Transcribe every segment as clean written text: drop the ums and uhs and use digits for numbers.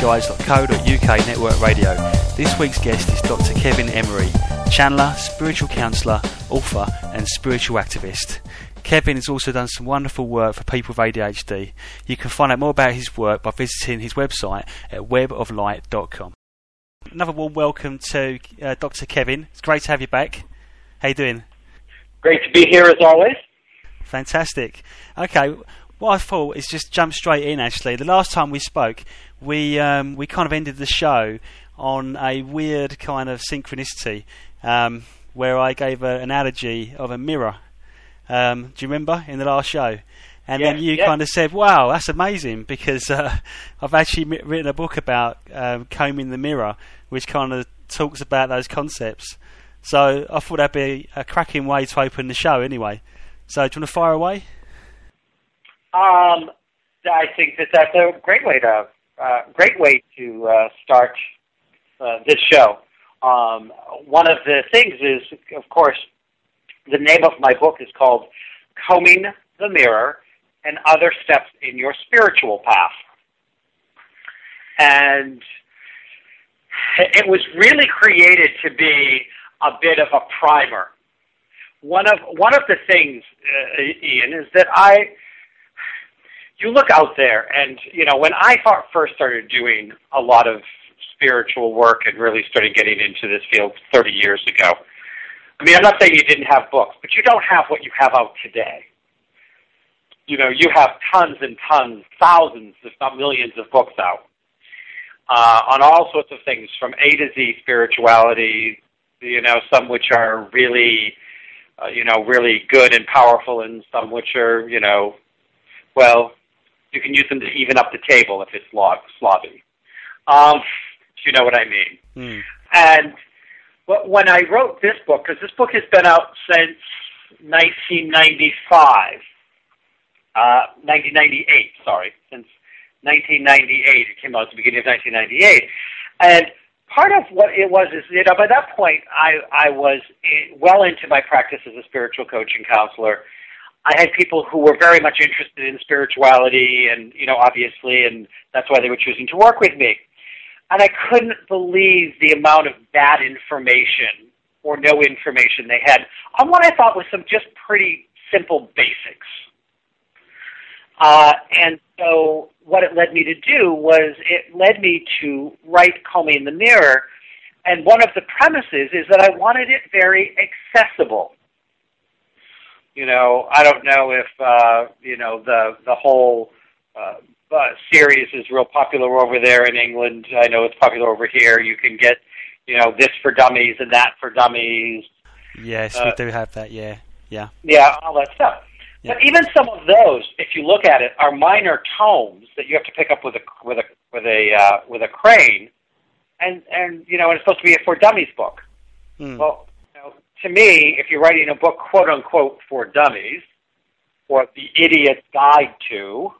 Guys.co.uk network radio. This week's guest is Dr. Kevin Emery, channeler, spiritual counsellor, author and spiritual activist. Kevin has also done some wonderful work for people with ADHD. You can find out more about his work by visiting his website at weboflight.com. Another warm welcome to Dr. Kevin. It's great to have you back. How you doing? Great to be here as always. Fantastic. Okay, what I thought is just jump straight in actually. The last time we spoke, we kind of ended the show on a weird kind of synchronicity where I gave an analogy of a mirror. Do you remember in the last show? And yeah, then you kind of said, wow, that's amazing, because I've actually written a book about Combing the Mirror, which kind of talks about those concepts. So I thought that'd be a cracking way to open the show anyway. So do you want to fire away? I think that's a great way to start this show. One of the things is, of course, the name of my book is called Combing the Mirror and Other Steps in Your Spiritual Path. And it was really created to be a bit of a primer. One of the things, Ian, is that you look out there and, when I first started doing a lot of spiritual work and really started getting into this field 30 years ago, I'm not saying you didn't have books, but you don't have what you have out today. You have tons and tons, thousands, if not millions of books out on all sorts of things, from A to Z spirituality, some which are really, really good and powerful, and some which are, you can use them to even up the table if it's sloppy. You know what I mean. Mm. And but when I wrote this book, because this book has been out since 1998. It came out at the beginning of 1998. And part of what it was is, by that point, I was well into my practice as a spiritual coach and counselor. I had people who were very much interested in spirituality and, obviously, and that's why they were choosing to work with me. And I couldn't believe the amount of bad information or no information they had on what I thought was some just pretty simple basics. And so what it led me to do was it led me to write Combing the Mirror. And one of the premises is that I wanted it very accessible. I don't know if, the whole... series is real popular over there in England. I know it's popular over here. You can get, this for dummies and that for dummies. Yes, we do have that, yeah. Yeah, all that stuff. Yeah. But even some of those, if you look at it, are minor tomes that you have to pick up with a crane, and it's supposed to be a for dummies book. Hmm. Well, to me, if you're writing a book, quote unquote, for dummies, or the idiot's guide to,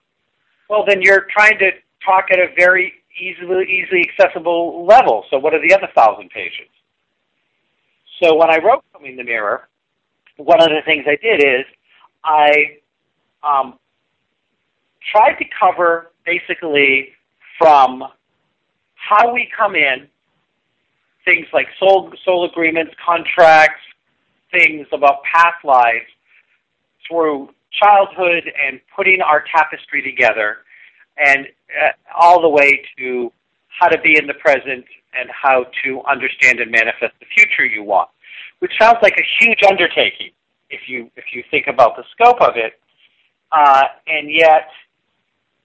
well, then you're trying to talk at a very easily accessible level. So what are the other 1,000 pages? So when I wrote Combing the Mirror, one of the things I did is I tried to cover basically from how we come in, things like soul agreements, contracts, things about past lives, through childhood and putting our tapestry together, and all the way to how to be in the present and how to understand and manifest the future you want, which sounds like a huge undertaking if you think about the scope of it, and yet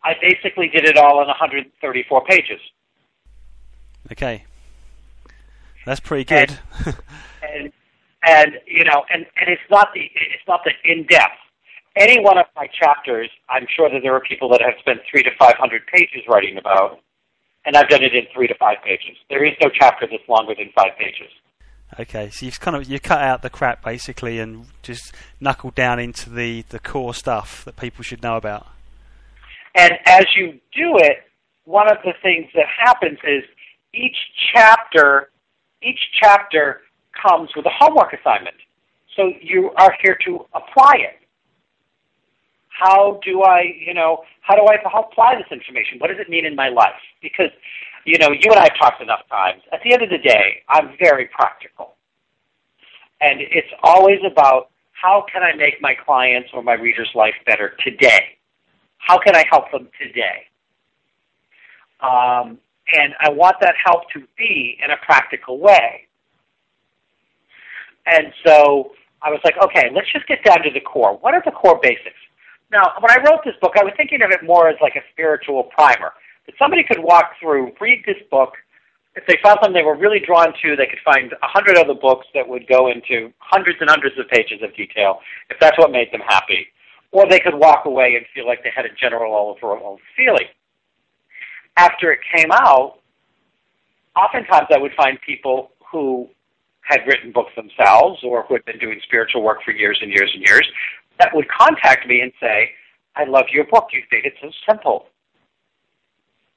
I basically did it all in 134 pages. Okay. That's pretty good. And it's not the in-depth. Any one of my chapters, I'm sure that there are people that have spent 300 to 500 pages writing about, and I've done it in 3 to 5 pages. There is no chapter that's longer than 5 pages. Okay, so you cut out the crap basically and just knuckled down into the core stuff that people should know about. And as you do it, one of the things that happens is each chapter comes with a homework assignment. So you are here to apply it. how do I apply this information? What does it mean in my life? Because, you know, you and I have talked enough times. At the end of the day, I'm very practical. And it's always about how can I make my clients or my readers' life better today? How can I help them today? And I want that help to be in a practical way. And so I was like, okay, let's just get down to the core. What are the core basics? Now, when I wrote this book, I was thinking of it more as like a spiritual primer. That somebody could walk through, read this book. If they found something they were really drawn to, they could find 100 other books that would go into hundreds and hundreds of pages of detail, if that's what made them happy. Or they could walk away and feel like they had a general overall feeling. After it came out, oftentimes I would find people who had written books themselves or who had been doing spiritual work for years and years and years that would contact me and say, I love your book. You've made it so simple.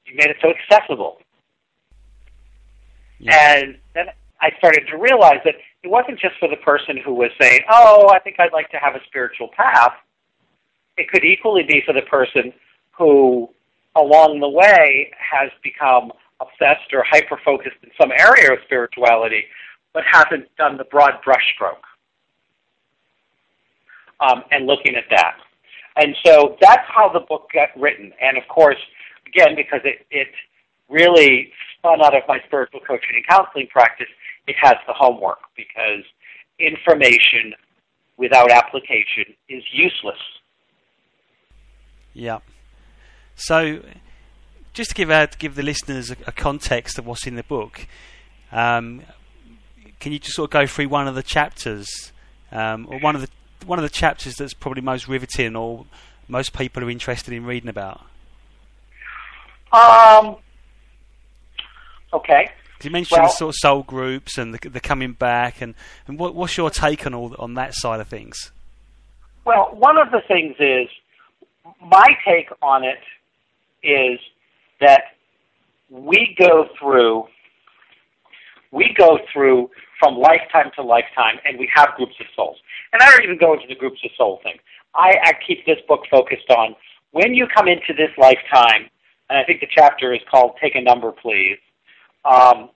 You made it so accessible. Yeah. And then I started to realize that it wasn't just for the person who was saying, oh, I think I'd like to have a spiritual path. It could equally be for the person who along the way has become obsessed or hyper-focused in some area of spirituality but hasn't done the broad brushstroke and looking at that. And so that's how the book got written. And, of course, again, because it really spun out of my spiritual coaching and counseling practice, it has the homework because information without application is useless. Yeah. So just to give the listeners a context of what's in the book, can you just sort of go through one of the chapters, or one of the chapters that's probably most riveting or most people are interested in reading about? Okay. You mentioned the sort of soul groups and the coming back, and what's your take on that side of things? Well, one of the things is my take on it is that we go through from lifetime to lifetime, and we have groups of souls. And I don't even go into the groups of soul thing. I keep this book focused on when you come into this lifetime, and I think the chapter is called Take a Number, Please. But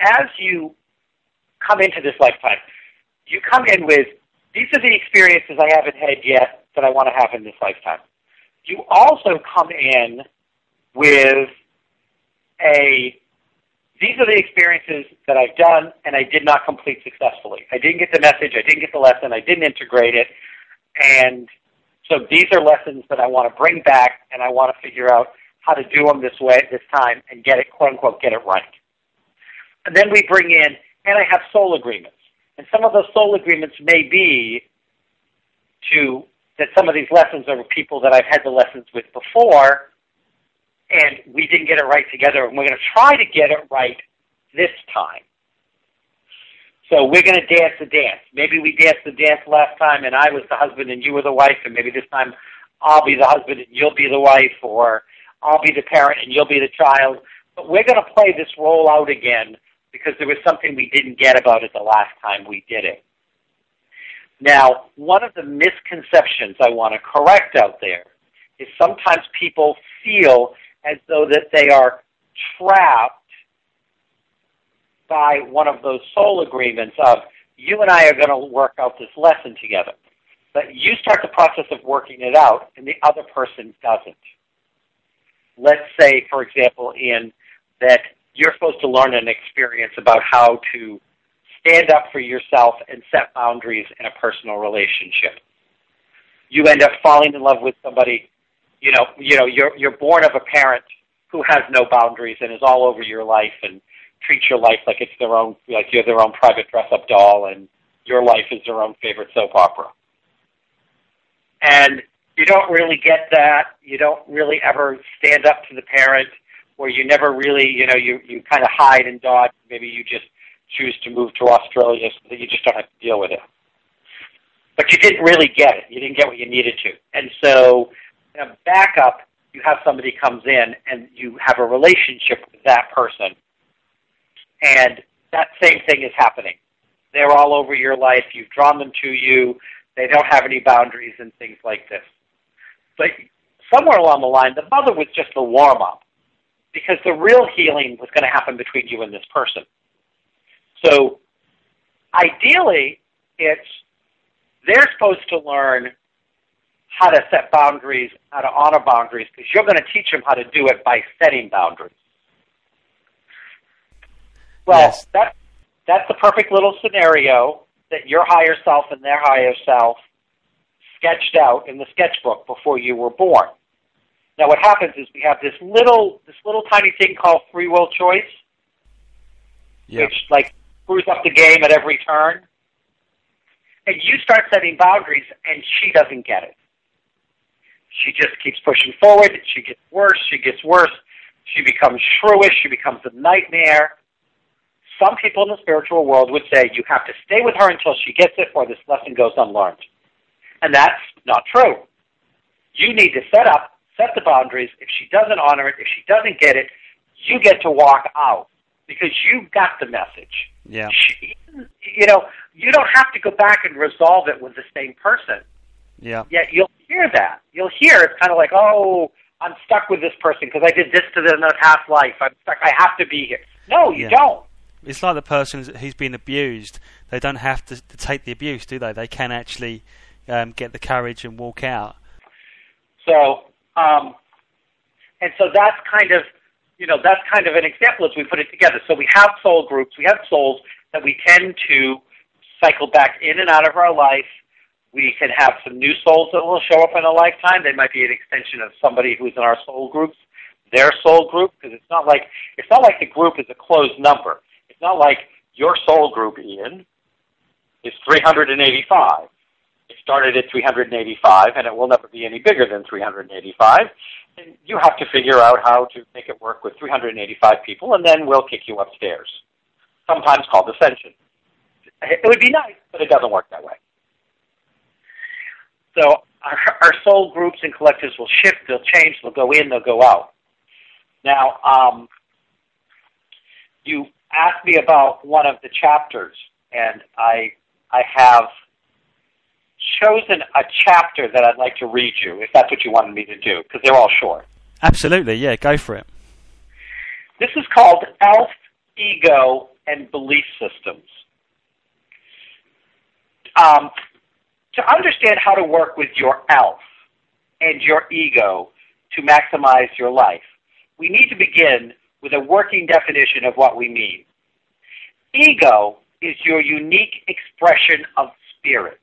as you come into this lifetime, you come in with, these are the experiences I haven't had yet that I want to have in this lifetime. You also come in with these are the experiences that I've done and I did not complete successfully. I didn't get the message, I didn't get the lesson, I didn't integrate it, and so these are lessons that I want to bring back and I want to figure out how to do them this way at this time and get it, quote-unquote, get it right. And then we bring in, and I have soul agreements. And some of those soul agreements may be that some of these lessons are with people that I've had the lessons with before, and we didn't get it right together, and we're going to try to get it right this time. So we're going to dance the dance. Maybe we danced the dance last time, and I was the husband and you were the wife, and maybe this time I'll be the husband and you'll be the wife, or I'll be the parent and you'll be the child. But we're going to play this role out again because there was something we didn't get about it the last time we did it. Now, one of the misconceptions I want to correct out there is sometimes people feel as though that they are trapped by one of those soul agreements of, you and I are going to work out this lesson together. But you start the process of working it out, and the other person doesn't. Let's say, for example, in that you're supposed to learn an experience about how to stand up for yourself and set boundaries in a personal relationship. You end up falling in love with somebody, you know, you're born of a parent who has no boundaries and is all over your life and treats your life like it's their own, like you're their own private dress-up doll, and your life is their own favorite soap opera. And you don't really get that. You don't really ever stand up to the parent, or you never really, you know, you kind of hide and dodge. Maybe you just choose to move to Australia so that you just don't have to deal with it. But you didn't really get it. You didn't get what you needed to. And so in a backup, you have somebody comes in and you have a relationship with that person. And that same thing is happening. They're all over your life. You've drawn them to you. They don't have any boundaries and things like this. But somewhere along the line, the mother was just the warm-up, because the real healing was going to happen between you and this person. So ideally, it's they're supposed to learn how to set boundaries, how to honor boundaries, because you're going to teach them how to do it by setting boundaries. Well, yes. That's the perfect little scenario that your higher self and their higher self sketched out in the sketchbook before you were born. Now, what happens is we have this little tiny thing called free will choice, which screws up the game at every turn. And you start setting boundaries, and she doesn't get it. She just keeps pushing forward. She gets worse. She gets worse. She becomes shrewish. She becomes a nightmare. Some people in the spiritual world would say you have to stay with her until she gets it, or this lesson goes unlearned. And that's not true. You need to set the boundaries. If she doesn't honor it, if she doesn't get it, you get to walk out because you got the message. Yeah. You don't have to go back and resolve it with the same person. Yeah. Yet you'll hear that. You'll hear it's kind of like, oh, I'm stuck with this person because I did this to them in a past life. I'm stuck. I have to be here. No, you don't. It's like the person who's been abused. They don't have to take the abuse, do they? They can actually get the courage and walk out. So, and so that's kind of, that's kind of an example as we put it together. So we have soul groups, we have souls that we tend to cycle back in and out of our life. We can have some new souls that will show up in a lifetime. They might be an extension of somebody who's in our soul groups, their soul group, because it's not like the group is a closed number. It's not like your soul group, Ian, is 385. It started at 385, and it will never be any bigger than 385. And you have to figure out how to make it work with 385 people, and then we'll kick you upstairs, sometimes called ascension. It would be nice, but it doesn't work that way. So our soul groups and collectives will shift, they'll change, they'll go in, they'll go out. Now, you asked me about one of the chapters, and I have chosen a chapter that I'd like to read you, if that's what you wanted me to do, because they're all short. Absolutely, yeah, go for it. This is called ELF, Ego, and Belief Systems. To understand how to work with your ELF and your ego to maximize your life, we need to begin with a working definition of what we mean. Ego is your unique expression of spirit.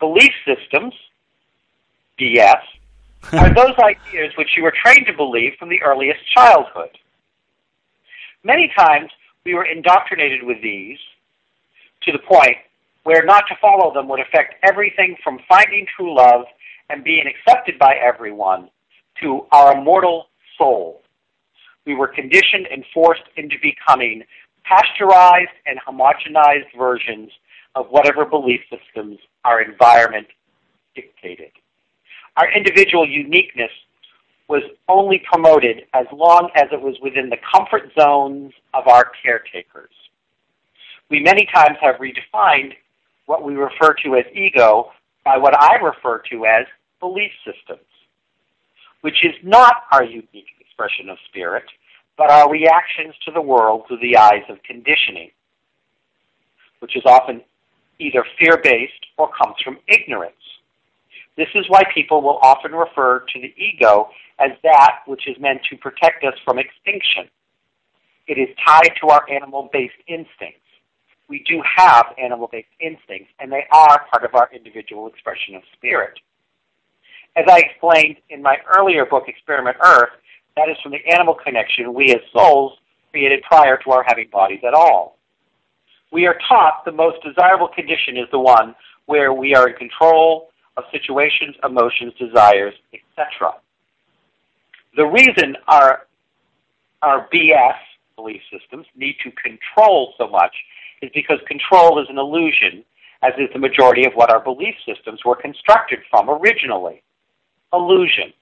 Belief systems, BS, are those ideas which you were trained to believe from the earliest childhood. Many times we were indoctrinated with these to the point where not to follow them would affect everything from finding true love and being accepted by everyone to our immortal soul. We were conditioned and forced into becoming pasteurized and homogenized versions of whatever belief systems our environment dictated. Our individual uniqueness was only promoted as long as it was within the comfort zones of our caretakers. We many times have redefined what we refer to as ego by what I refer to as belief systems, which is not our unique expression of spirit, but our reactions to the world through the eyes of conditioning, which is often either fear-based or comes from ignorance. This is why people will often refer to the ego as that which is meant to protect us from extinction. It is tied to our animal-based instincts. We do have animal-based instincts, and they are part of our individual expression of spirit. As I explained in my earlier book, Experiment Earth, that is from the animal connection we as souls created prior to our having bodies at all. We are taught the most desirable condition is the one where we are in control of situations, emotions, desires, etc. The reason our BS belief systems need to control so much is because control is an illusion, as is the majority of what our belief systems were constructed from originally. Illusion.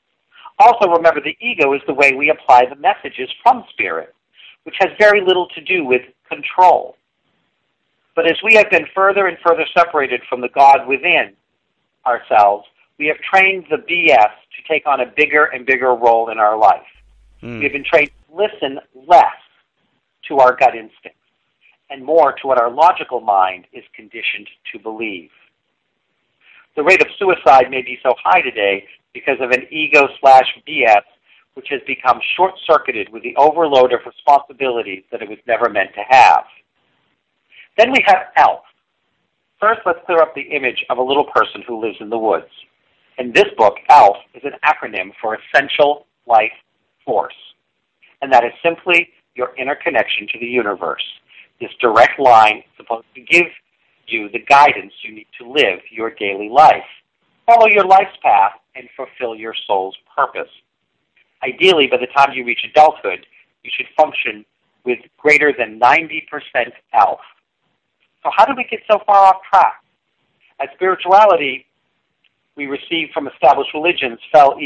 Also remember, the ego is the way we apply the messages from spirit, which has very little to do with control. But as we have been further and further separated from the God within ourselves, we have trained the BS to take on a bigger and bigger role in our life. We have been trained to listen less to our gut instincts and more to what our logical mind is conditioned to believe. The rate of suicide may be so high today because of an ego/BS which has become short-circuited with the overload of responsibilities that it was never meant to have. Then we have ELF. First, let's clear up the image of a little person who lives in the woods. In this book, ELF is an acronym for Essential Life Force, and that is simply your inner connection to the universe. This direct line is supposed to give you the guidance you need to live your daily life. Follow your life's path and fulfill your soul's purpose. Ideally, by the time you reach adulthood, you should function with greater than 90% ELF. So how did we get so far off track? As spirituality we received from established religions fell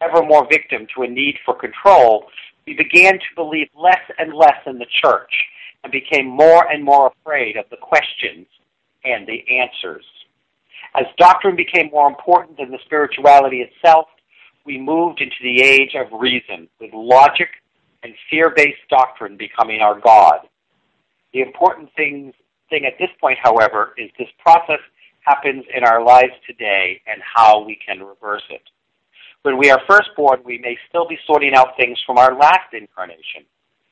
ever more victim to a need for control, we began to believe less and less in the church and became more and more afraid of the questions and the answers. As doctrine became more important than the spirituality itself, we moved into the age of reason, with logic and fear-based doctrine becoming our God. The important thing at this point, however, is this process happens in our lives today and how we can reverse it. When we are first born, we may still be sorting out things from our last incarnation.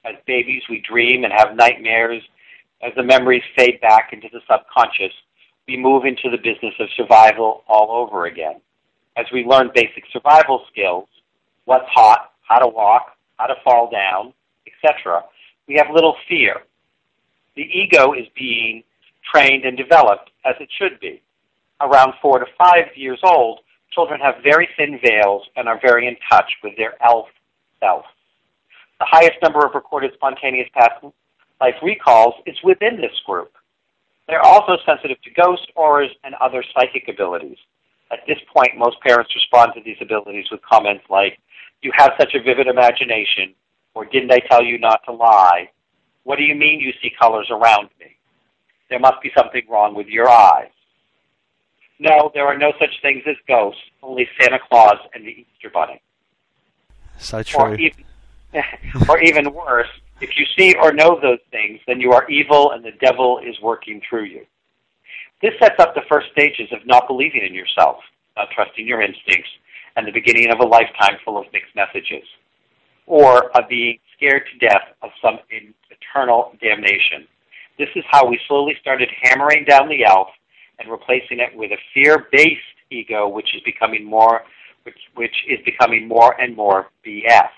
As babies, we dream and have nightmares. As the memories fade back into the subconscious, we move into the business of survival all over again. As we learn basic survival skills, what's hot, how to walk, how to fall down, etc., we have little fear. The ego is being trained and developed as it should be. Around 4 to 5 years old, children have very thin veils and are very in touch with their ELF self. The highest number of recorded spontaneous past life recalls is within this group. They're also sensitive to ghosts, auras, and other psychic abilities. At this point, most parents respond to these abilities with comments like, "You have such a vivid imagination," or "Didn't I tell you not to lie?" "What do you mean you see colors around me?" "There must be something wrong with your eyes." "No, there are no such things as ghosts, only Santa Claus and the Easter Bunny." So true. Or even worse, if you see or know those things, then you are evil and the devil is working through you. This sets up the first stages of not believing in yourself, not trusting your instincts, and the beginning of a lifetime full of mixed messages, or of being scared to death of some eternal damnation. This is how we slowly started hammering down the ELF and replacing it with a fear-based ego, which is becoming more and more BS.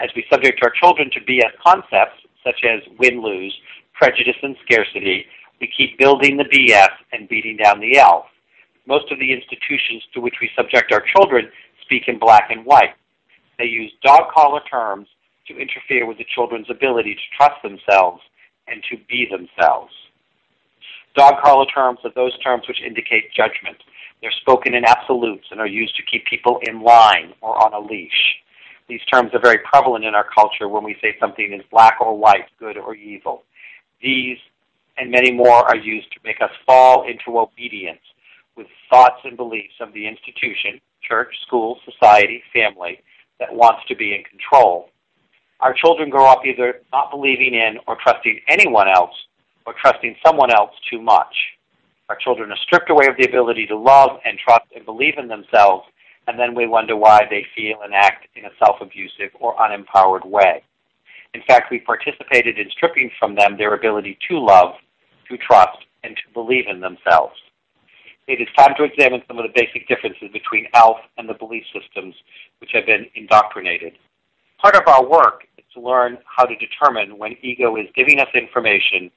As we subject our children to BS concepts such as win-lose, prejudice, and scarcity, we keep building the BS and beating down the ELF. Most of the institutions to which we subject our children speak in black and white. They use dog-collar terms to interfere with the children's ability to trust themselves and to be themselves. Dog-collar terms are those terms which indicate judgment. They're spoken in absolutes and are used to keep people in line or on a leash. These terms are very prevalent in our culture when we say something is black or white, good or evil. These and many more are used to make us fall into obedience with thoughts and beliefs of the institution, church, school, society, family, that wants to be in control. Our children grow up either not believing in or trusting anyone else, or trusting someone else too much. Our children are stripped away of the ability to love and trust and believe in themselves, and then we wonder why they feel and act in a self-abusive or unempowered way. In fact, we participated in stripping from them their ability to love, to trust, and to believe in themselves. It is time to examine some of the basic differences between ELF and the belief systems which have been indoctrinated. Part of our work is to learn how to determine when ego is giving us information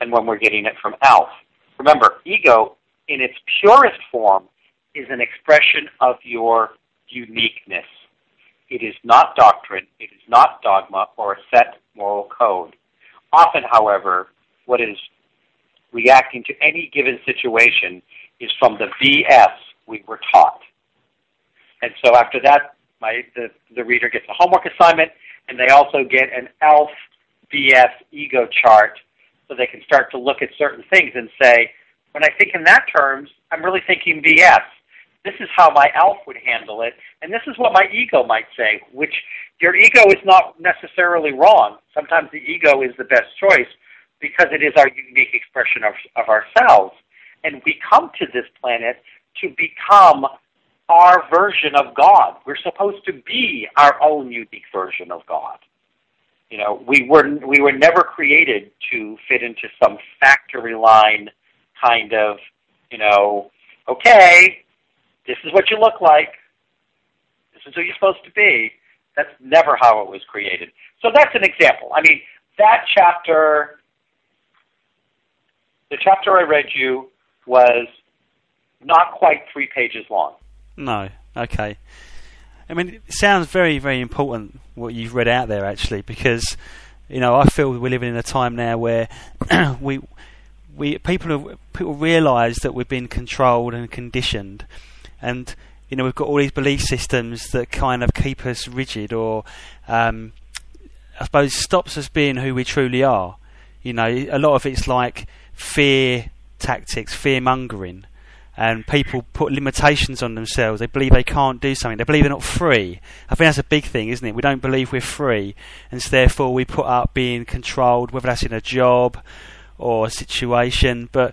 and when we're getting it from ELF. Remember, ego, in its purest form, is an expression of your uniqueness. It is not doctrine, it is not dogma, or a set moral code. Often, however, what is reacting to any given situation is from the BS we were taught. And so after that, the reader gets a homework assignment, and they also get an ELF BS ego chart so they can start to look at certain things and say, when I think in that terms, I'm really thinking BS. This is how my elf would handle it, and this is what my ego might say, which your ego is not necessarily wrong. Sometimes the ego is the best choice because it is our unique expression of ourselves. And we come to this planet to become our version of God. We're supposed to be our own unique version of God. You know, we were never created to fit into some factory line kind of, you know, okay, this is what you look like, this is who you're supposed to be. That's never how it was created. So that's an example. I mean, that chapter, the chapter I read you was not quite 3 pages long. No, okay. I mean, it sounds very, very important what you've read out there, actually, because, you know, I feel we're living in a time now where people realise that we've been controlled and conditioned, and you know, we've got all these belief systems that kind of keep us rigid, or I suppose stops us being who we truly are. You know, a lot of it's like fear tactics, fear mongering, and people put limitations on themselves. They believe they can't do something. They believe they're not free. I think that's a big thing, isn't it? We don't believe we're free, and so therefore we put up being controlled, whether that's in a job or a situation. But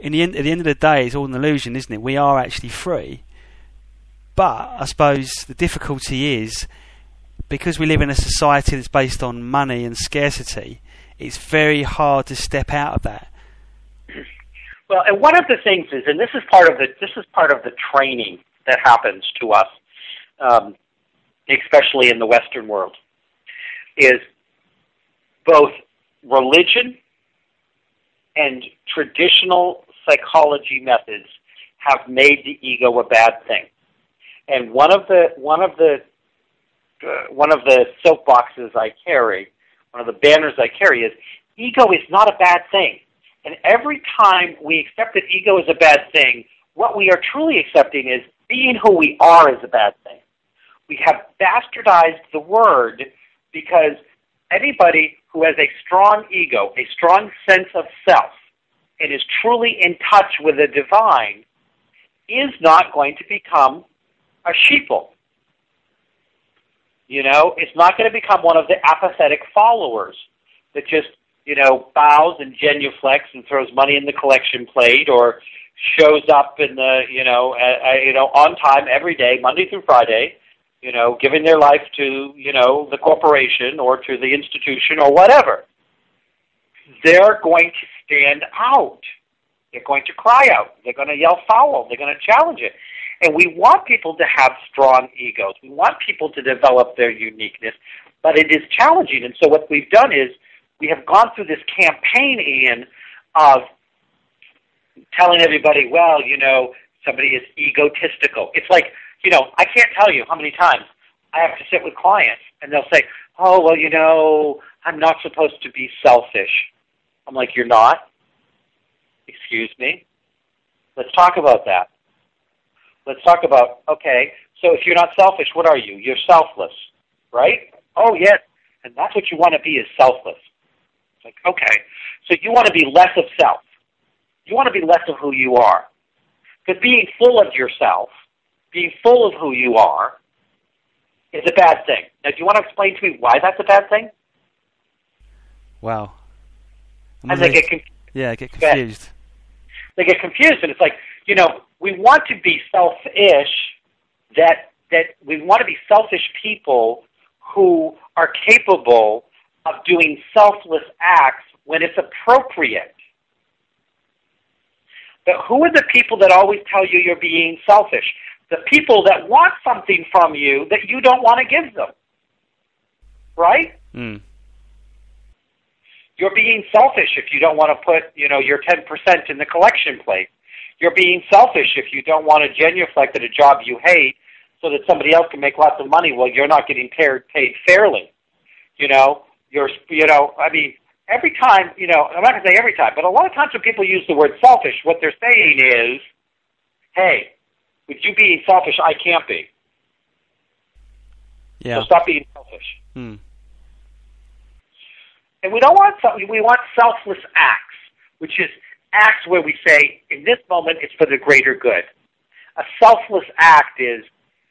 in the end, at the end of the day, it's all an illusion, isn't it? We are actually free. But I suppose the difficulty is, because we live in a society that's based on money and scarcity, it's very hard to step out of that. Well, and one of the things is, and this is part of the training that happens to us, especially in the Western world, is both religion and traditional psychology methods have made the ego a bad thing. And one of the soapboxes I carry, one of the banners I carry is, ego is not a bad thing. And every time we accept that ego is a bad thing, what we are truly accepting is being who we are is a bad thing. We have bastardized the word, because anybody who has a strong ego, a strong sense of self, and is truly in touch with the divine is not going to become a sheeple. You know, it's not going to become one of the apathetic followers that just, you know, bows and genuflects and throws money in the collection plate, or shows up in the, on time every day, Monday through Friday, you know, giving their life to, you know, the corporation or to the institution or whatever. They're going to stand out. They're going to cry out. They're going to yell foul. They're going to challenge it. And we want people to have strong egos. We want people to develop their uniqueness, but it is challenging. And so what we've done is, we have gone through this campaign, Ian, of telling everybody, well, you know, somebody is egotistical. It's like, you know, I can't tell you how many times I have to sit with clients and they'll say, oh, well, you know, I'm not supposed to be selfish. I'm like, you're not? Excuse me? Let's talk about that. Let's talk about, okay, so if you're not selfish, what are you? You're selfless, right? Oh, yes, and that's what you want to be, is selfless. Like, okay, so you want to be less of self. You want to be less of who you are. Because being full of yourself, being full of who you are, is a bad thing. Now, do you want to explain to me why that's a bad thing? Wow. And they get confused. Yeah, I get confused. They get confused, and it's like, you know, we want to be selfish, that we want to be selfish people who are capable of doing selfless acts when it's appropriate. But who are the people that always tell you you're being selfish? The people that want something from you that you don't want to give them. Right? Mm. You're being selfish if you don't want to put, you know, your 10% in the collection plate. You're being selfish if you don't want to genuflect at a job you hate so that somebody else can make lots of money while you're not getting paid fairly. You know? Every time, you know, I'm not going to say every time, but a lot of times when people use the word selfish, what they're saying is, hey, with you being selfish, I can't be. Yeah. So stop being selfish. Hmm. And we don't want something. We want selfless acts, which is acts where we say, in this moment, it's for the greater good. A selfless act is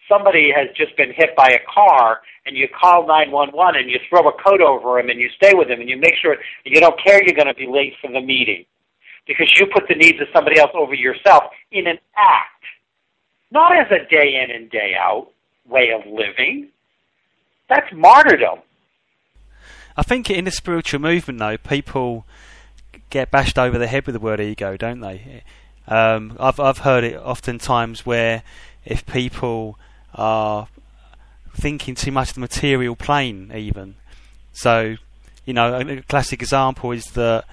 somebody has just been hit by a car, and you call 911, and you throw a coat over him, and you stay with him, and you make sure you don't care you're going to be late for the meeting because you put the needs of somebody else over yourself in an act, not as a day in and day out way of living. That's martyrdom. I think in the spiritual movement, though, people get bashed over the head with the word ego, don't they? I've heard it oftentimes where if people are thinking too much of the material plane, even. So, you know, a classic example is that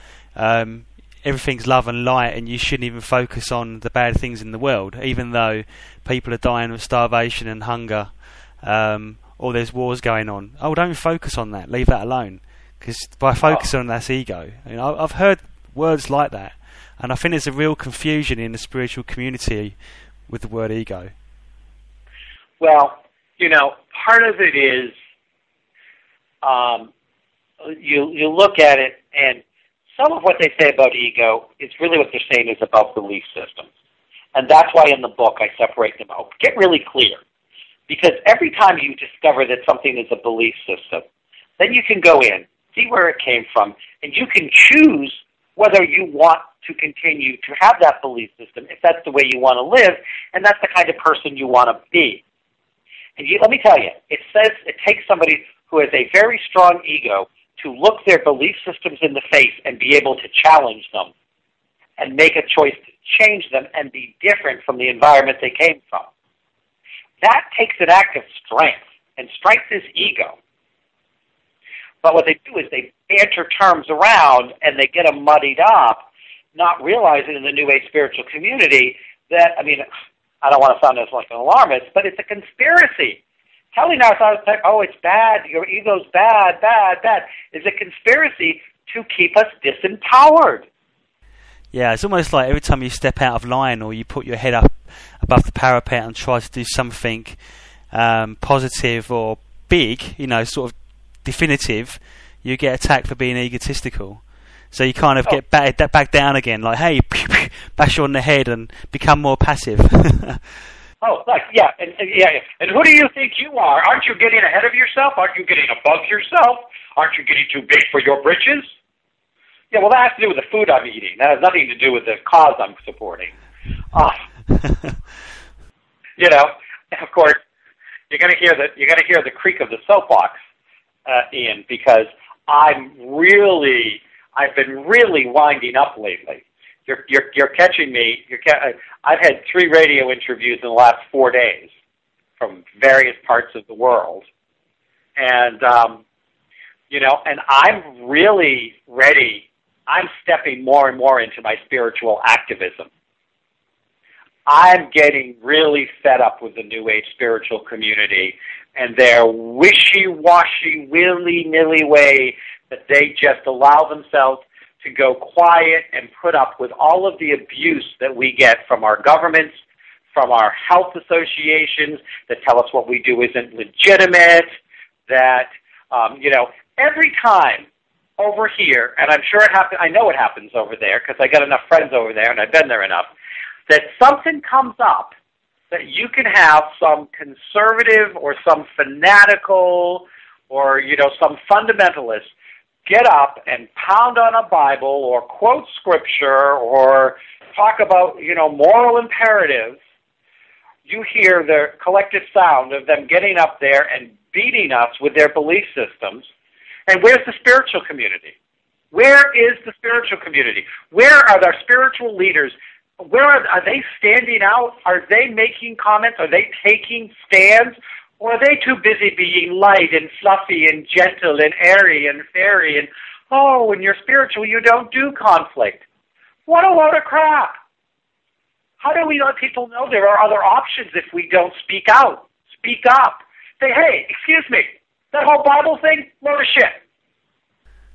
everything's love and light, and you shouldn't even focus on the bad things in the world, even though people are dying of starvation and hunger, or there's wars going on. Oh, don't focus on that. Leave that alone. Because by focusing on that, that's ego. I mean, I've heard words like that, and I think there's a real confusion in the spiritual community with the word ego. Well, you know, part of it is you look at it, and some of what they say about ego is really what they're saying is about belief systems. And that's why in the book I separate them out. Get really clear. Because every time you discover that something is a belief system, then you can go in, see where it came from, and you can choose whether you want to continue to have that belief system, if that's the way you want to live, and that's the kind of person you want to be. And let me tell you, it says it takes somebody who has a very strong ego to look their belief systems in the face and be able to challenge them and make a choice to change them and be different from the environment they came from. That takes an act of strength, and strength is ego. But what they do is they banter terms around and they get them muddied up, not realizing in the New Age spiritual community that, I mean, I don't want to sound as like an alarmist, but it's a conspiracy. Telling ourselves, oh, it's bad, your ego's bad, is a conspiracy to keep us disempowered. Yeah, it's almost like every time you step out of line or you put your head up above the parapet and try to do something positive or big, you know, sort of definitive, you get attacked for being egotistical. So you kind of get back down again, like, hey, bash you on the head and become more passive. And who do you think you are? Aren't you getting ahead of yourself? Aren't you getting above yourself? Aren't you getting too big for your britches? Yeah, well, that has to do with the food I'm eating. That has nothing to do with the cause I'm supporting. You know, of course, you're going to hear the creak of the soapbox, Ian, because I've been really winding up lately. You're catching me. I've had 3 radio interviews in the last 4 days from various parts of the world, and you know, and I'm really ready. I'm stepping more and more into my spiritual activism. I'm getting really fed up with the New Age spiritual community and their wishy-washy, willy-nilly way that they just allow themselves to go quiet and put up with all of the abuse that we get from our governments, from our health associations that tell us what we do isn't legitimate, that, you know, every time over here, and I'm sure it happens, I know it happens over there because I got enough friends over there and I've been there enough, that something comes up that you can have some conservative or some fanatical or, you know, some fundamentalist get up and pound on a Bible or quote scripture or talk about, you know, moral imperatives. You hear the collective sound of them getting up there and beating us with their belief systems. And where's the spiritual community? Where is the spiritual community? Where are our spiritual leaders? Where are they standing out? Are they making comments? Are they taking stands? Or are they too busy being light and fluffy and gentle and airy and fairy and, oh, when you're spiritual, you don't do conflict? What a load of crap. How do we let people know there are other options if we don't speak out? Speak up. Say, hey, excuse me, that whole Bible thing, load of shit.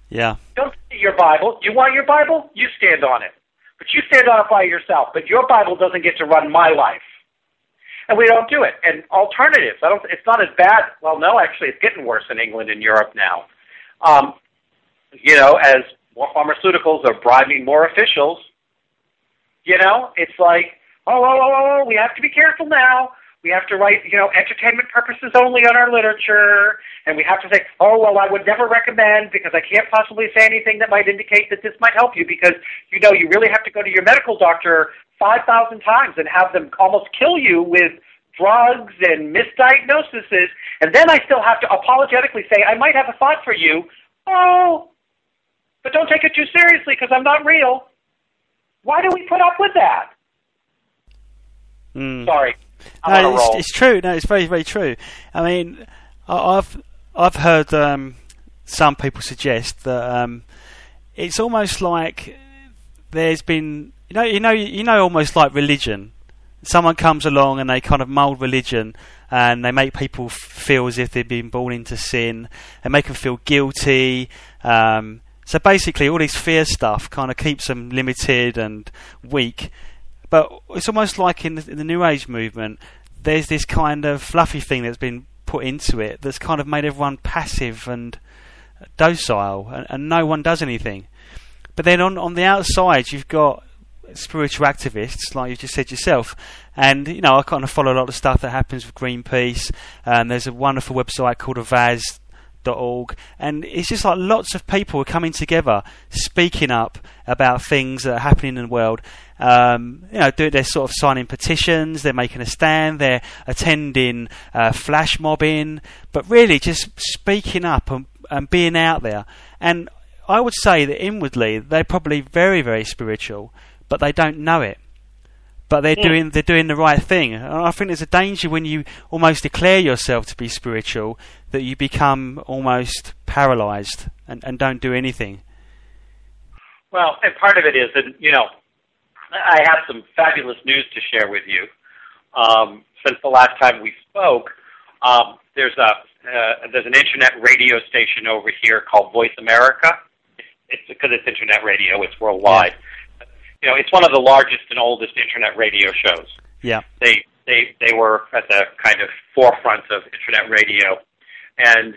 Yeah. Don't see your Bible. You want your Bible? You stand on it. But you stand on it by yourself. But your Bible doesn't get to run my life. And we don't do it. And alternatives, it's not as bad. Well, no, actually, it's getting worse in England and Europe now. you know, as more pharmaceuticals are bribing more officials, you know, it's like, oh, we have to be careful now. We have to write, you know, entertainment purposes only on our literature, and we have to say, oh, well, I would never recommend because I can't possibly say anything that might indicate that this might help you because, you know, you really have to go to your medical doctor 5,000 times and have them almost kill you with drugs and misdiagnoses, and then I still have to apologetically say, I might have a thought for you, oh, but don't take it too seriously because I'm not real. Why do we put up with that? Mm. Sorry. No, it's true. No, it's very, very true. I mean, I've heard some people suggest that it's almost like there's been, you know, almost like religion. Someone comes along and they kind of mould religion and they make people feel as if they've been born into sin. They make them feel guilty. So basically, all this fear stuff kind of keeps them limited and weak. But it's almost like in the New Age movement, there's this kind of fluffy thing that's been put into it that's kind of made everyone passive and docile, and no one does anything. But then on the outside, you've got spiritual activists, like you just said yourself, and you know I kind of follow a lot of stuff that happens with Greenpeace, and there's a wonderful website called avaz.org, and it's just like lots of people are coming together, speaking up about things that are happening in the world. They're sort of signing petitions, they're making a stand, they're attending flash mobbing, but really just speaking up and being out there. And I would say that inwardly they're probably very, very spiritual, but they don't know it. But they're doing the right thing. And I think there's a danger when you almost declare yourself to be spiritual that you become almost paralysed and don't do anything. Well, and part of it is that, you know, I have some fabulous news to share with you. Since the last time we spoke, there's an internet radio station over here called Voice America. It's because it's internet radio; it's worldwide. Yeah. You know, it's one of the largest and oldest internet radio shows. Yeah, they were at the kind of forefront of internet radio, and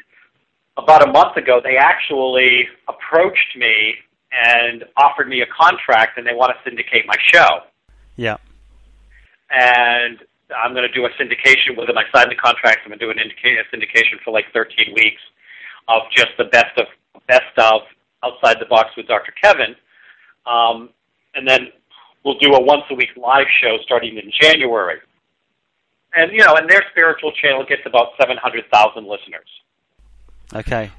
about a month ago, they actually approached me and offered me a contract, and they want to syndicate my show. Yeah. And I'm going to do a syndication with them. I signed the contract. I'm going to do a syndication for like 13 weeks of just the best of Outside the Box with Dr. Kevin. And then we'll do a once-a-week live show starting in January. And, you know, and their spiritual channel gets about 700,000 listeners. Okay.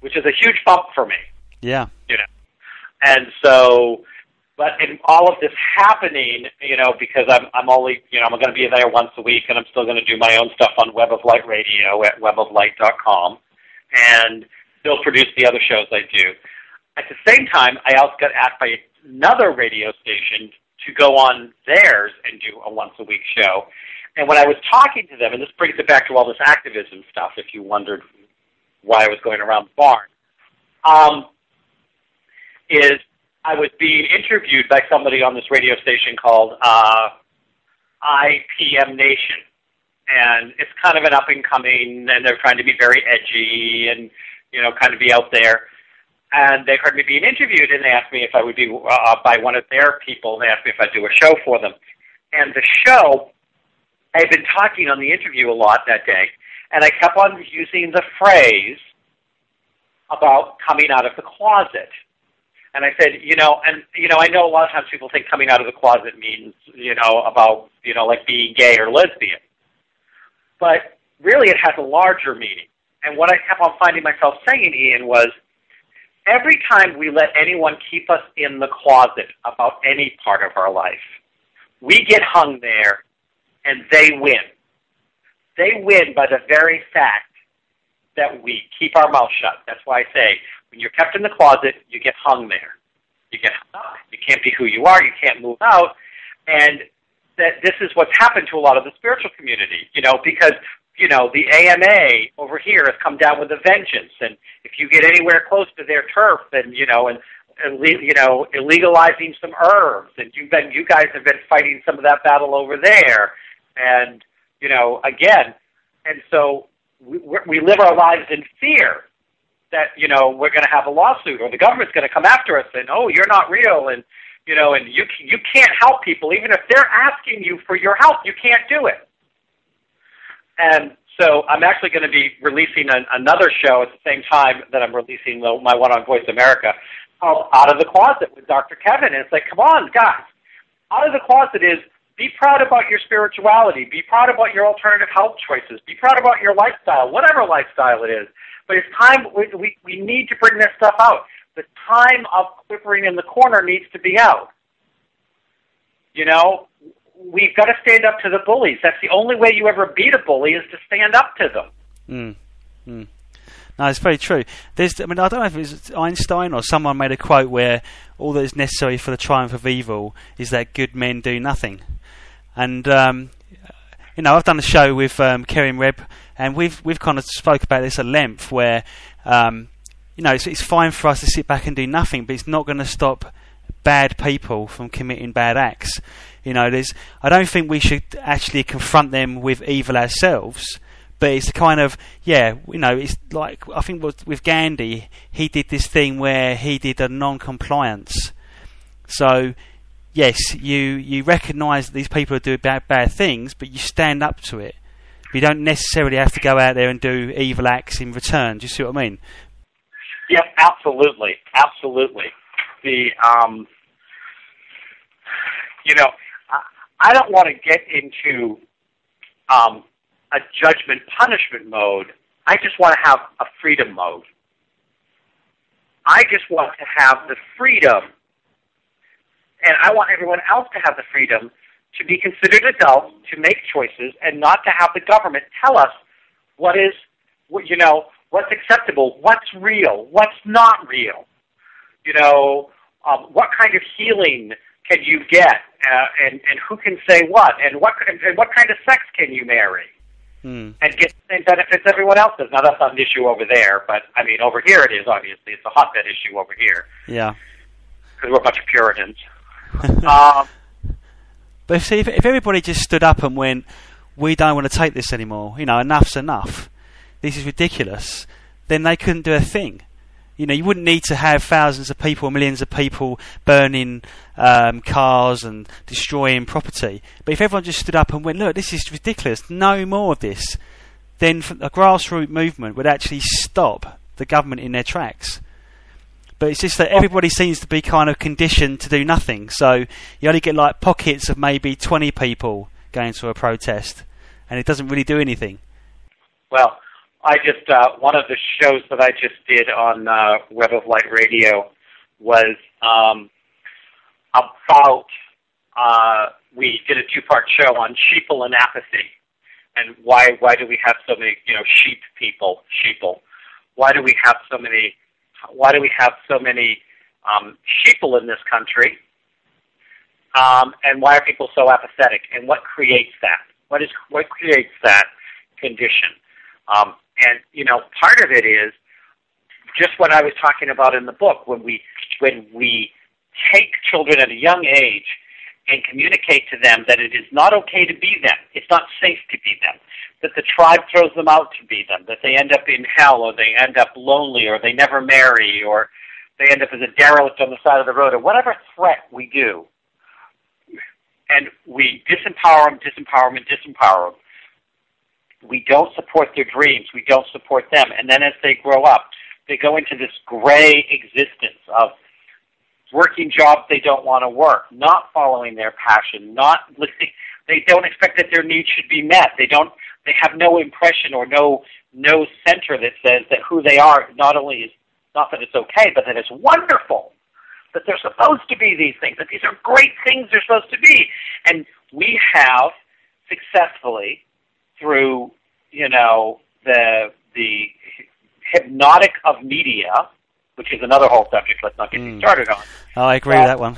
Which is a huge bump for me. Yeah. You know. And so, but in all of this happening, you know, because I'm only, you know, I'm going to be there once a week, and I'm still going to do my own stuff on Web of Light Radio at weboflight.com, and still produce the other shows I do. At the same time, I also got asked by another radio station to go on theirs and do a once-a-week show. And when I was talking to them, and this brings it back to all this activism stuff, if you wondered why I was going around the barn, is I was being interviewed by somebody on this radio station called IPM Nation. And it's kind of an up-and-coming, and they're trying to be very edgy and, you know, kind of be out there. And they heard me being interviewed, and they asked me if I would be by one of their people. They asked me if I'd do a show for them. And the show, I had been talking on the interview a lot that day, and I kept on using the phrase about coming out of the closet. And I said, I know a lot of times people think coming out of the closet means, you know, about, you know, like being gay or lesbian. But really it has a larger meaning. And what I kept on finding myself saying, Ian, was every time we let anyone keep us in the closet about any part of our life, we get hung there and they win. They win by the very fact that we keep our mouth shut. That's why I say, when you're kept in the closet, you get hung there. You get hung up. You can't be who you are. You can't move out. And that this is what's happened to a lot of the spiritual community, you know, because, you know, the AMA over here has come down with a vengeance. And if you get anywhere close to their turf and illegalizing some herbs, and you guys have been fighting some of that battle over there. And, you know, again, and so we live our lives in fear that, you know, we're going to have a lawsuit or the government's going to come after us and, oh, you're not real and, you know, and you can't help people. Even if they're asking you for your help, you can't do it. And so I'm actually going to be releasing another show at the same time that I'm releasing my one on Voice America called Out of the Closet with Dr. Kevin. And it's like, come on, guys. Out of the Closet is be proud about your spirituality. Be proud about your alternative health choices. Be proud about your lifestyle, whatever lifestyle it is. But it's time we need to bring this stuff out. The time of quivering in the corner needs to be out. You know, we've got to stand up to the bullies. That's the only way you ever beat a bully is to stand up to them. Mm. Mm. No, it's very true. I don't know if it was Einstein or someone made a quote where all that is necessary for the triumph of evil is that good men do nothing. And, you know, I've done a show with Karen Reb, and we've kind of spoke about this at length where, you know, it's fine for us to sit back and do nothing, but it's not going to stop bad people from committing bad acts. You know, I don't think we should actually confront them with evil ourselves, but it's kind of, yeah, you know, it's like, I think with Gandhi, he did this thing where he did a non-compliance. So, yes, you recognise that these people are doing bad things, but you stand up to it. You don't necessarily have to go out there and do evil acts in return. Do you see what I mean? Yeah, absolutely, absolutely. The, you know, I don't want to get into a judgment punishment mode. I just want to have a freedom mode. I just want to have the freedom, and I want everyone else to have the freedom to be considered adults, to make choices, and not to have the government tell us what is, you know, what's acceptable, what's real, what's not real. You know, what kind of healing can you get, and who can say what, and what kind of sex can you marry, and get the same benefits everyone else does. Now that's not an issue over there, but I mean over here it is. Obviously, it's a hotbed issue over here. Yeah, because we're a bunch of Puritans. But see, if everybody just stood up and went, we don't want to take this anymore, you know, enough's enough, this is ridiculous, then they couldn't do a thing. You know, you wouldn't need to have thousands of people, millions of people burning cars and destroying property. But if everyone just stood up and went, look, this is ridiculous, no more of this, then a grassroots movement would actually stop the government in their tracks. But it's just that everybody seems to be kind of conditioned to do nothing. So you only get like pockets of maybe 20 people going to a protest, and it doesn't really do anything. Well, I just, one of the shows that I just did on Web of Light Radio was about, we did a two-part show on sheeple and apathy, and why do we have so many, you know, sheep people, sheeple? Why do we have so many sheeple in this country, and why are people so apathetic, and what creates that? What creates that condition? And, you know, part of it is just what I was talking about in the book, when we take children at a young age and communicate to them that it is not okay to be them, it's not safe to be them, that the tribe throws them out to be them, that they end up in hell or they end up lonely or they never marry or they end up as a derelict on the side of the road or whatever threat we do. And we disempower them, disempower them, and disempower them. We don't support their dreams. We don't support them. And then as they grow up, they go into this gray existence of working jobs they don't want to work, not following their passion, not listening. They don't expect that their needs should be met. They have no impression or no center that says that who they are not only is not that it's okay, but that it's wonderful, that they're supposed to be these things, that these are great things they're supposed to be. And we have successfully, through, you know, the hypnotic of media, which is another whole subject let's not get started on. Oh, I agree with that one.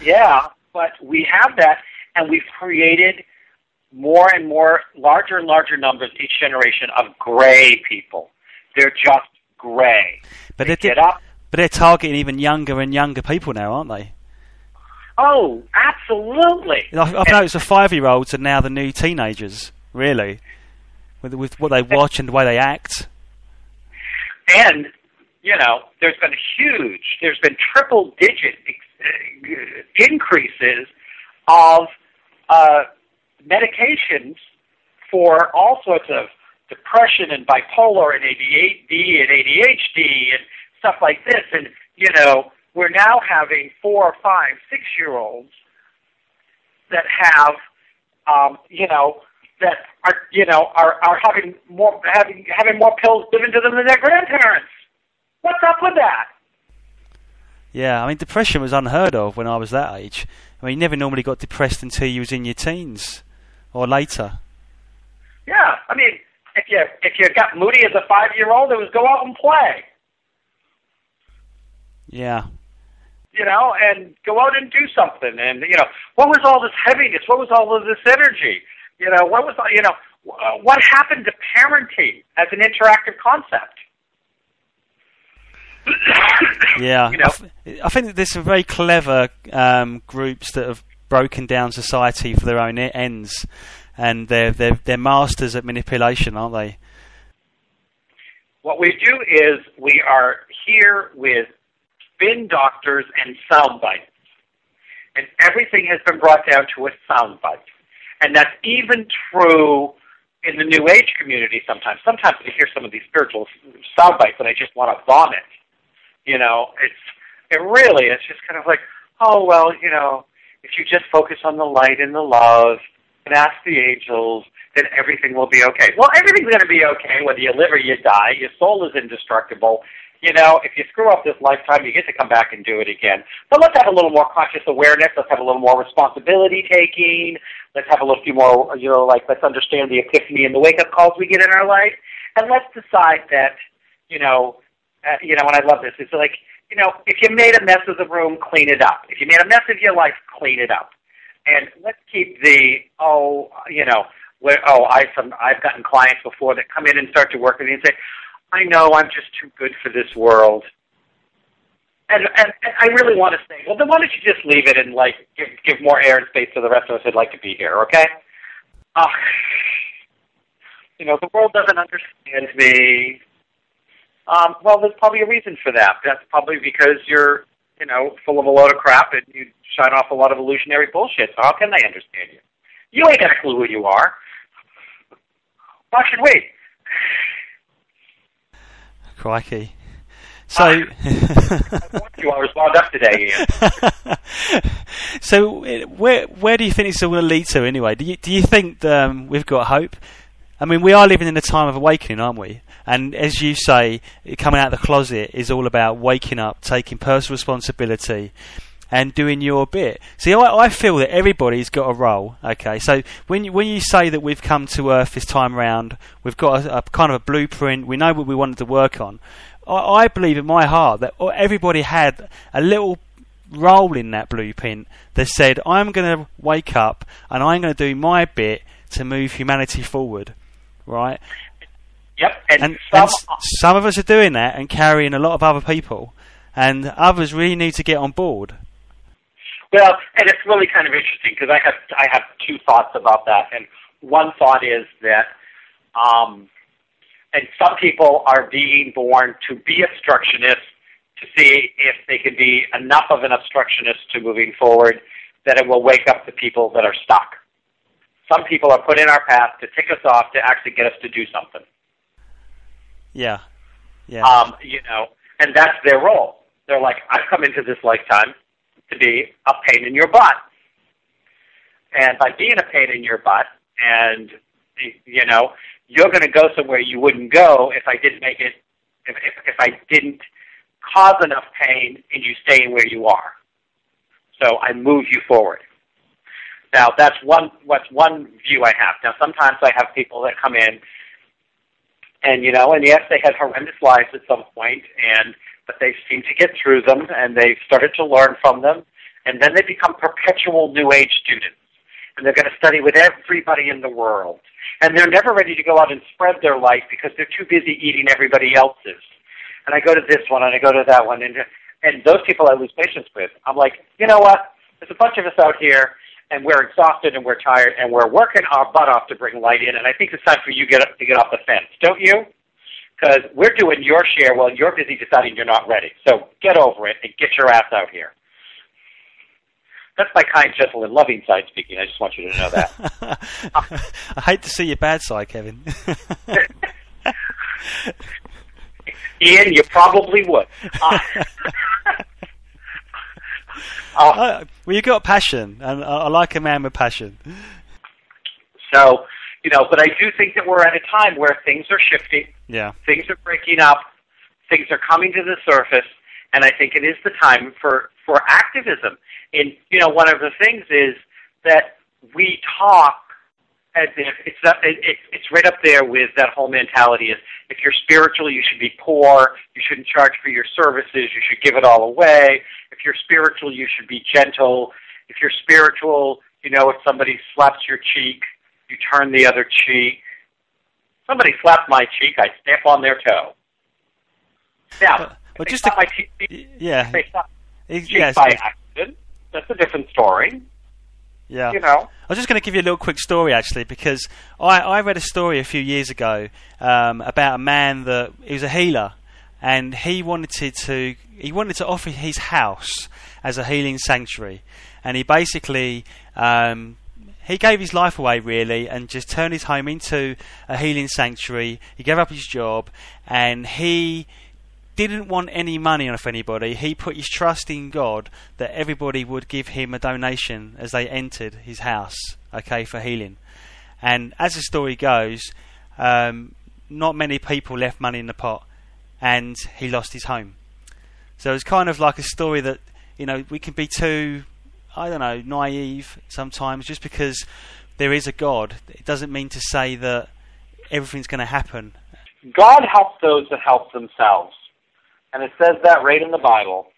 Yeah, but we have that, and we've created more and more, larger and larger numbers each generation of gray people. They're just gray. But they're targeting even younger and younger people now, aren't they? Oh, absolutely. I've noticed the 5-year-olds are now the new teenagers. Really, with what they watch and the way they act, and you know, there's been triple-digit increases of medications for all sorts of depression and bipolar and ADHD and stuff like this. And, you know, we're now having 4-, 5-, 6-year-olds that have, are having more pills given to them than their grandparents. What's up with that? Yeah, I mean, depression was unheard of when I was that age. I mean, you never normally got depressed until you was in your teens or later. Yeah, I mean, if you got moody as a 5-year-old, it was go out and play. Yeah. You know, and go out and do something. And, you know, what was all this heaviness? What was all of this energy? You know, what happened to parenting as an interactive concept? Yeah. You know? I think that there's some very clever groups that have broken down society for their own ends. And they're masters at manipulation, aren't they? What we do is we are here with spin doctors and sound bites. And everything has been brought down to a sound bite. And that's even true in the New Age community sometimes. Sometimes I hear some of these spiritual sound bites and I just want to vomit. You know, it's just kind of like, oh, well, you know, if you just focus on the light and the love, and ask the angels, then everything will be okay. Well, everything's going to be okay, whether you live or you die. Your soul is indestructible. You know, if you screw up this lifetime, you get to come back and do it again. But let's have a little more conscious awareness. Let's have a little more responsibility taking. Let's have a little few more, you know, like, let's understand the epiphany and the wake-up calls we get in our life. And let's decide that, you know, and I love this. It's like, you know, if you made a mess of the room, clean it up. If you made a mess of your life, clean it up. And let's keep I've gotten clients before that come in and start to work with me and say, I know I'm just too good for this world. And I really want to say, well, then why don't you just leave it and, like, give more air and space to the rest of us who'd like to be here, okay? You know, the world doesn't understand me. Well, there's probably a reason for that. That's probably because you're, you know, full of a load of crap, and you shine off a lot of illusionary bullshit. So how can they understand you? You ain't got a clue who you are. Why should we? Crikey. So you are respond up today, Ian. So where do you think it's all going to lead to anyway? Do you think that, we've got hope? I mean, we are living in a time of awakening, aren't we? And as you say, coming out of the closet is all about waking up, taking personal responsibility and doing your bit. See, I feel that everybody's got a role, okay? So when you say that we've come to Earth this time round, we've got a kind of a blueprint, we know what we wanted to work on. I believe in my heart that everybody had a little role in that blueprint that said, I'm going to wake up and I'm going to do my bit to move humanity forward. Right? Yep. And some of us are doing that and carrying a lot of other people, and others really need to get on board. Well, and it's really kind of interesting because I have two thoughts about that, and one thought is that, and some people are being born to be obstructionists to see if they can be enough of an obstructionist to moving forward that it will wake up the people that are stuck. Some people are put in our path to tick us off to actually get us to do something. Yeah. Yeah. You know, and that's their role. They're like, I've come into this lifetime to be a pain in your butt. And by being a pain in your butt, and, you know, you're going to go somewhere you wouldn't go if I didn't make it, if I didn't cause enough pain and you staying where you are. So I move you forward. Now, that's one view I have. Now, sometimes I have people that come in and, you know, and yes, they had horrendous lives at some point, but they seem to get through them, and they've started to learn from them, and then they become perpetual New Age students, and they're going to study with everybody in the world, and they're never ready to go out and spread their light because they're too busy eating everybody else's. And I go to this one, and I go to that one, and those people I lose patience with. I'm like, you know what? There's a bunch of us out here, and we're exhausted and we're tired and we're working our butt off to bring light in, and I think it's time for you to get off the fence, don't you? because we're doing your share while you're busy deciding you're not ready. So get over it and get your ass out here. That's my kind, gentle, and loving side speaking. I just want you to know that. I hate to see your bad side, Kevin. Ian, you probably would. Well, you got passion, and I like a man with passion. So, you know, but I do think that we're at a time where things are shifting. Yeah. Things are breaking up. Things are coming to the surface, and I think it is the time for activism. And, you know, one of the things is that we talk as if it's right up there with that whole mentality is if you're spiritual, you should be poor, you shouldn't charge for your services, you should give it all away. If you're spiritual, you should be gentle. If you're spiritual, you know, if somebody slaps your cheek, you turn the other cheek. Somebody slapped my cheek, I step on their toe. Now, but just my cheek, they slap my cheek by accident. That's a different story. Yeah, you know. I was just going to give you a little quick story, actually, because I read a story a few years ago about a man that he was a healer, and he wanted to offer his house as a healing sanctuary, and he basically he gave his life away really, and just turned his home into a healing sanctuary. He gave up his job, and he didn't want any money off anybody. He put his trust in God that everybody would give him a donation as they entered his house, okay, for healing. And as the story goes, not many people left money in the pot, and he lost his home. So it's kind of like a story that, you know, we can be too, I don't know, naive sometimes. Just because there is a God, it doesn't mean to say that everything's going to happen. God helps those that help themselves. And it says that right in the Bible.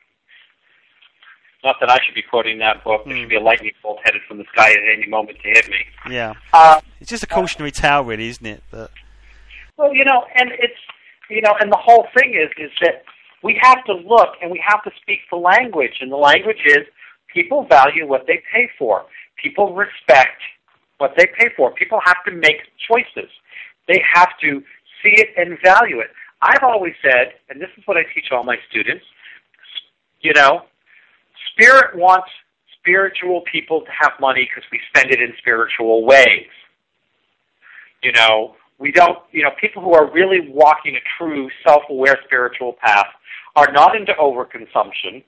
Not that I should be quoting that book. There should be a lightning bolt headed from the sky at any moment to hit me. Yeah. It's just a cautionary tale, really, isn't it? But... Well, you know, and it's, you know, and the whole thing is that we have to look and we have to speak the language. And the language is people value what they pay for. People respect what they pay for. People have to make choices. They have to see it and value it. I've always said, and this is what I teach all my students, you know, Spirit wants spiritual people to have money because we spend it in spiritual ways. You know, we don't, you know, people who are really walking a true self-aware spiritual path are not into overconsumption,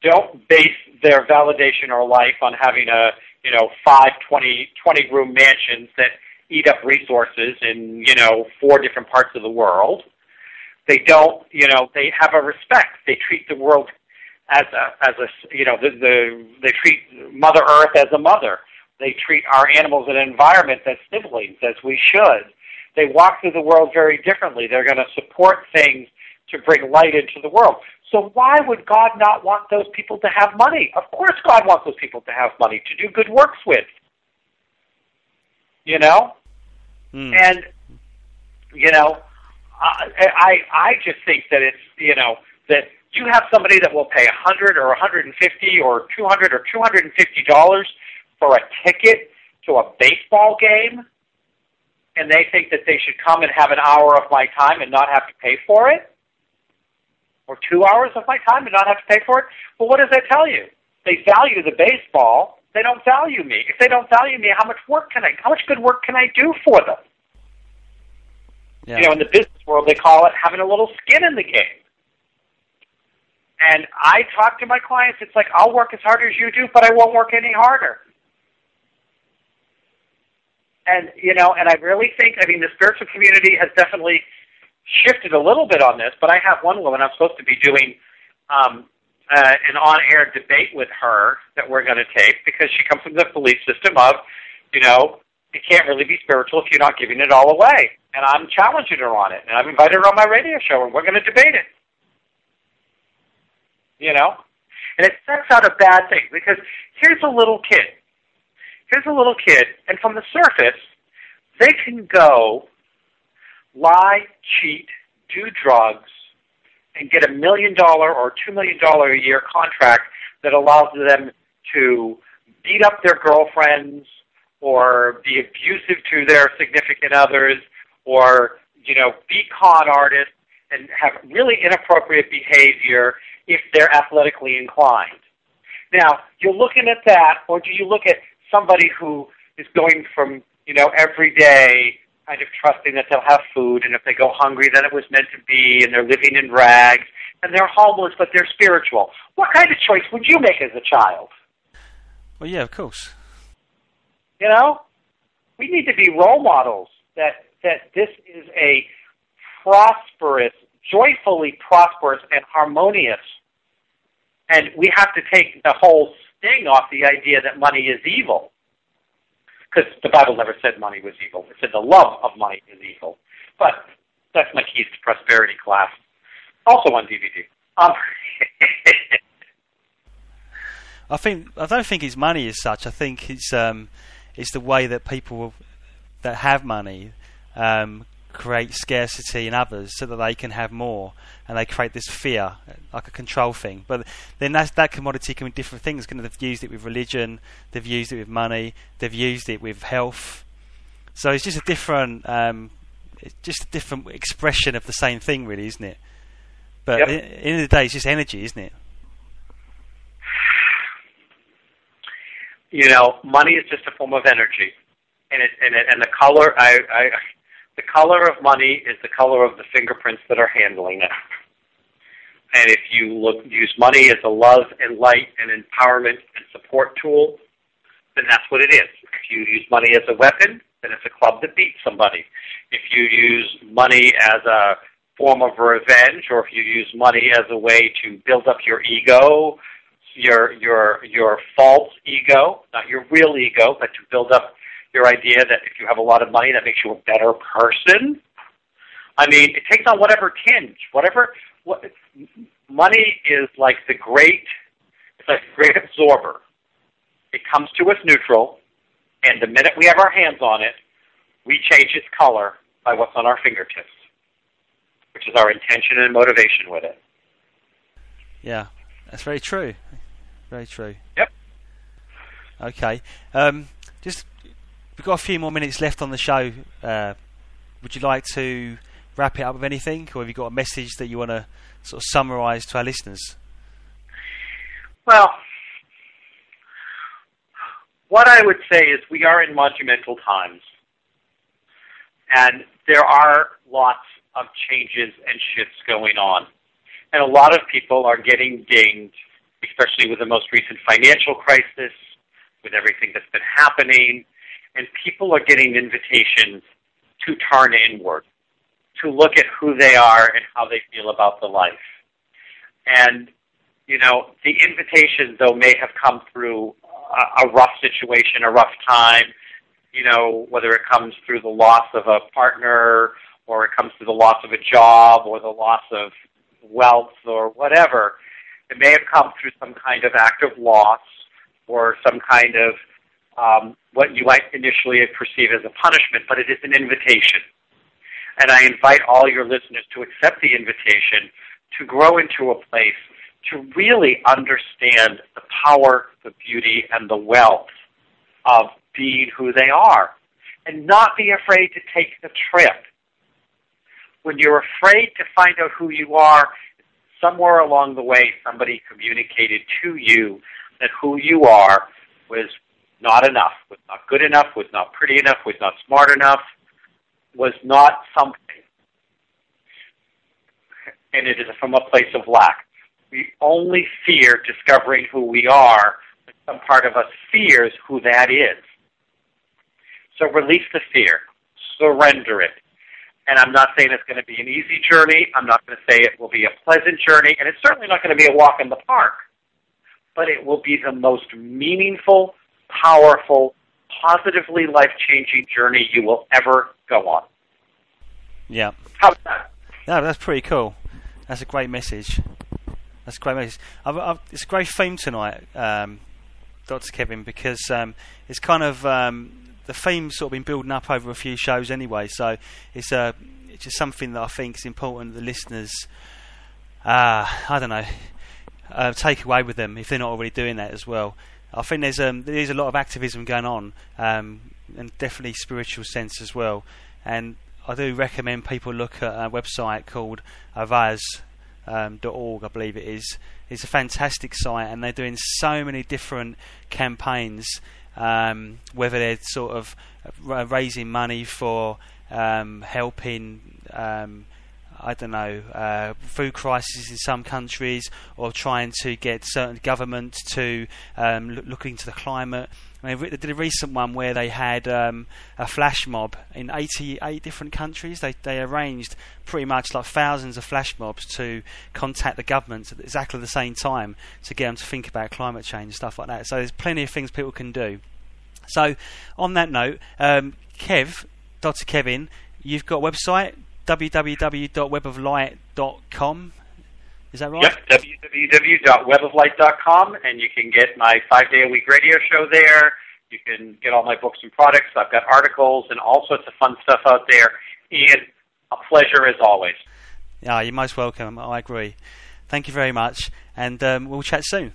don't base their validation or life on having a, you know, 20-room mansions that eat up resources in, you know, 4 different parts of the world. They don't, you know, they have a respect. They treat the world as a you know, they treat Mother Earth as a mother. They treat our animals and environment as siblings, as we should. They walk through the world very differently. They're going to support things to bring light into the world. So why would God not want those people to have money? Of course God wants those people to have money, to do good works with. You know? And, you know, I just think that it's, you know, that you have somebody that will pay $100 or $150 or $200 or $250 for a ticket to a baseball game, and they think that they should come and have an hour of my time and not have to pay for it, or 2 hours of my time and not have to pay for it. Well, what does that tell you? They value the baseball. They don't value me. If they don't value me, how much good work can I do for them? Yeah. You know, in the business world, they call it having a little skin in the game. And I talk to my clients, it's like, I'll work as hard as you do, but I won't work any harder. And, you know, and I really think, I mean, the spiritual community has definitely shifted a little bit on this, but I have one woman I'm supposed to be doing, an on-air debate with her that we're going to take, because she comes from the belief system of, you know, you can't really be spiritual if you're not giving it all away. And I'm challenging her on it. And I've invited her on my radio show, and we're going to debate it. You know? And it sets out a bad thing, because here's a little kid. And from the surface, they can go lie, cheat, do drugs, and get $1 million or $2 million a year contract that allows them to beat up their girlfriends or be abusive to their significant others or be con artists and have really inappropriate behavior if they're athletically inclined. Now, you're looking at that, or do you look at somebody who is going from, every day kind of trusting that they'll have food, and if they go hungry, then it was meant to be, and they're living in rags, and they're homeless, but they're spiritual. What kind of choice would you make as a child? Well, yeah, of course. We need to be role models that this is a prosperous, joyfully prosperous and harmonious. And we have to take the whole sting off the idea that money is evil. Because the Bible never said money was evil. It said the love of money is evil. But that's my Keys to Prosperity class. Also on DVD. I don't think it's money as such. I think it's the way that people that have money create scarcity in others so that they can have more, and they create this fear, like a control thing. But then that commodity can be different things. They've used it with religion, they've used it with money, they've used it with health. So it's just a different, expression of the same thing, really, isn't it? But yep. At the end of the day, it's just energy, isn't it? Money is just a form of energy, and the color the color of money is the color of the fingerprints that are handling it. And if you use money as a love and light and empowerment and support tool, then that's what it is. If you use money as a weapon, then it's a club that beats somebody. If you use money as a form of revenge, or if you use money as a way to build up your ego, your false ego, not your real ego, but to build up your idea that if you have a lot of money, that makes you a better person. I mean, it takes on whatever tinge, money is like the great absorber. It comes to us neutral, and the minute we have our hands on it, we change its color by what's on our fingertips, which is our intention and motivation with it. Yeah, that's very true. Very true. Yep. Okay. We've got a few more minutes left on the show. Would you like to wrap it up with anything, or have you got a message that you want to sort of summarise to our listeners? Well, what I would say is we are in monumental times, and there are lots of changes and shifts going on. And a lot of people are getting dinged, especially with the most recent financial crisis, with everything that's been happening. And people are getting invitations to turn inward, to look at who they are and how they feel about the life. And, the invitation, though, may have come through a rough situation, a rough time, whether it comes through the loss of a partner, or it comes through the loss of a job, or the loss of wealth, or whatever. It may have come through some kind of act of loss, or some kind of what you might initially perceive as a punishment, but it is an invitation. And I invite all your listeners to accept the invitation, to grow into a place to really understand the power, the beauty, and the wealth of being who they are, and not be afraid to take the trip. When you're afraid to find out who you are, somewhere along the way somebody communicated to you that who you are was not enough, was not good enough, was not pretty enough, was not smart enough, was not something. And it is from a place of lack. We only fear discovering who we are, but some part of us fears who that is. So release the fear. Surrender it. And I'm not saying it's going to be an easy journey. I'm not going to say it will be a pleasant journey. And it's certainly not going to be a walk in the park. But it will be the most meaningful, powerful, positively life-changing journey you will ever go on. Yeah. How's that? No, that's pretty cool. That's a great message. It's a great theme tonight, Dr. Kevin, because it's kind of the theme's sort of been building up over a few shows anyway. So it's just something that I think is important that the listeners, take away with them if they're not already doing that as well. I think there's a lot of activism going on, and definitely spiritual sense as well. And I do recommend people look at a website called avaz.org, I believe it is. It's a fantastic site, and they're doing so many different campaigns, whether they're sort of raising money for helping food crises in some countries, or trying to get certain governments to look into the climate. I mean, they did a recent one where they had a flash mob in 88 different countries. They arranged pretty much like thousands of flash mobs to contact the governments at exactly the same time to get them to think about climate change and stuff like that. So there's plenty of things people can do. So on that note, Dr. Kevin, you've got a website, www.weboflight.com. Is that right? Yep, www.weboflight.com, and you can get my 5-day-a-week radio show there. You can get all my books and products. I've got articles and all sorts of fun stuff out there. And a pleasure as always. Yeah, you're most welcome. I agree. Thank you very much, and we'll chat soon.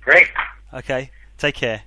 Great. Okay, take care.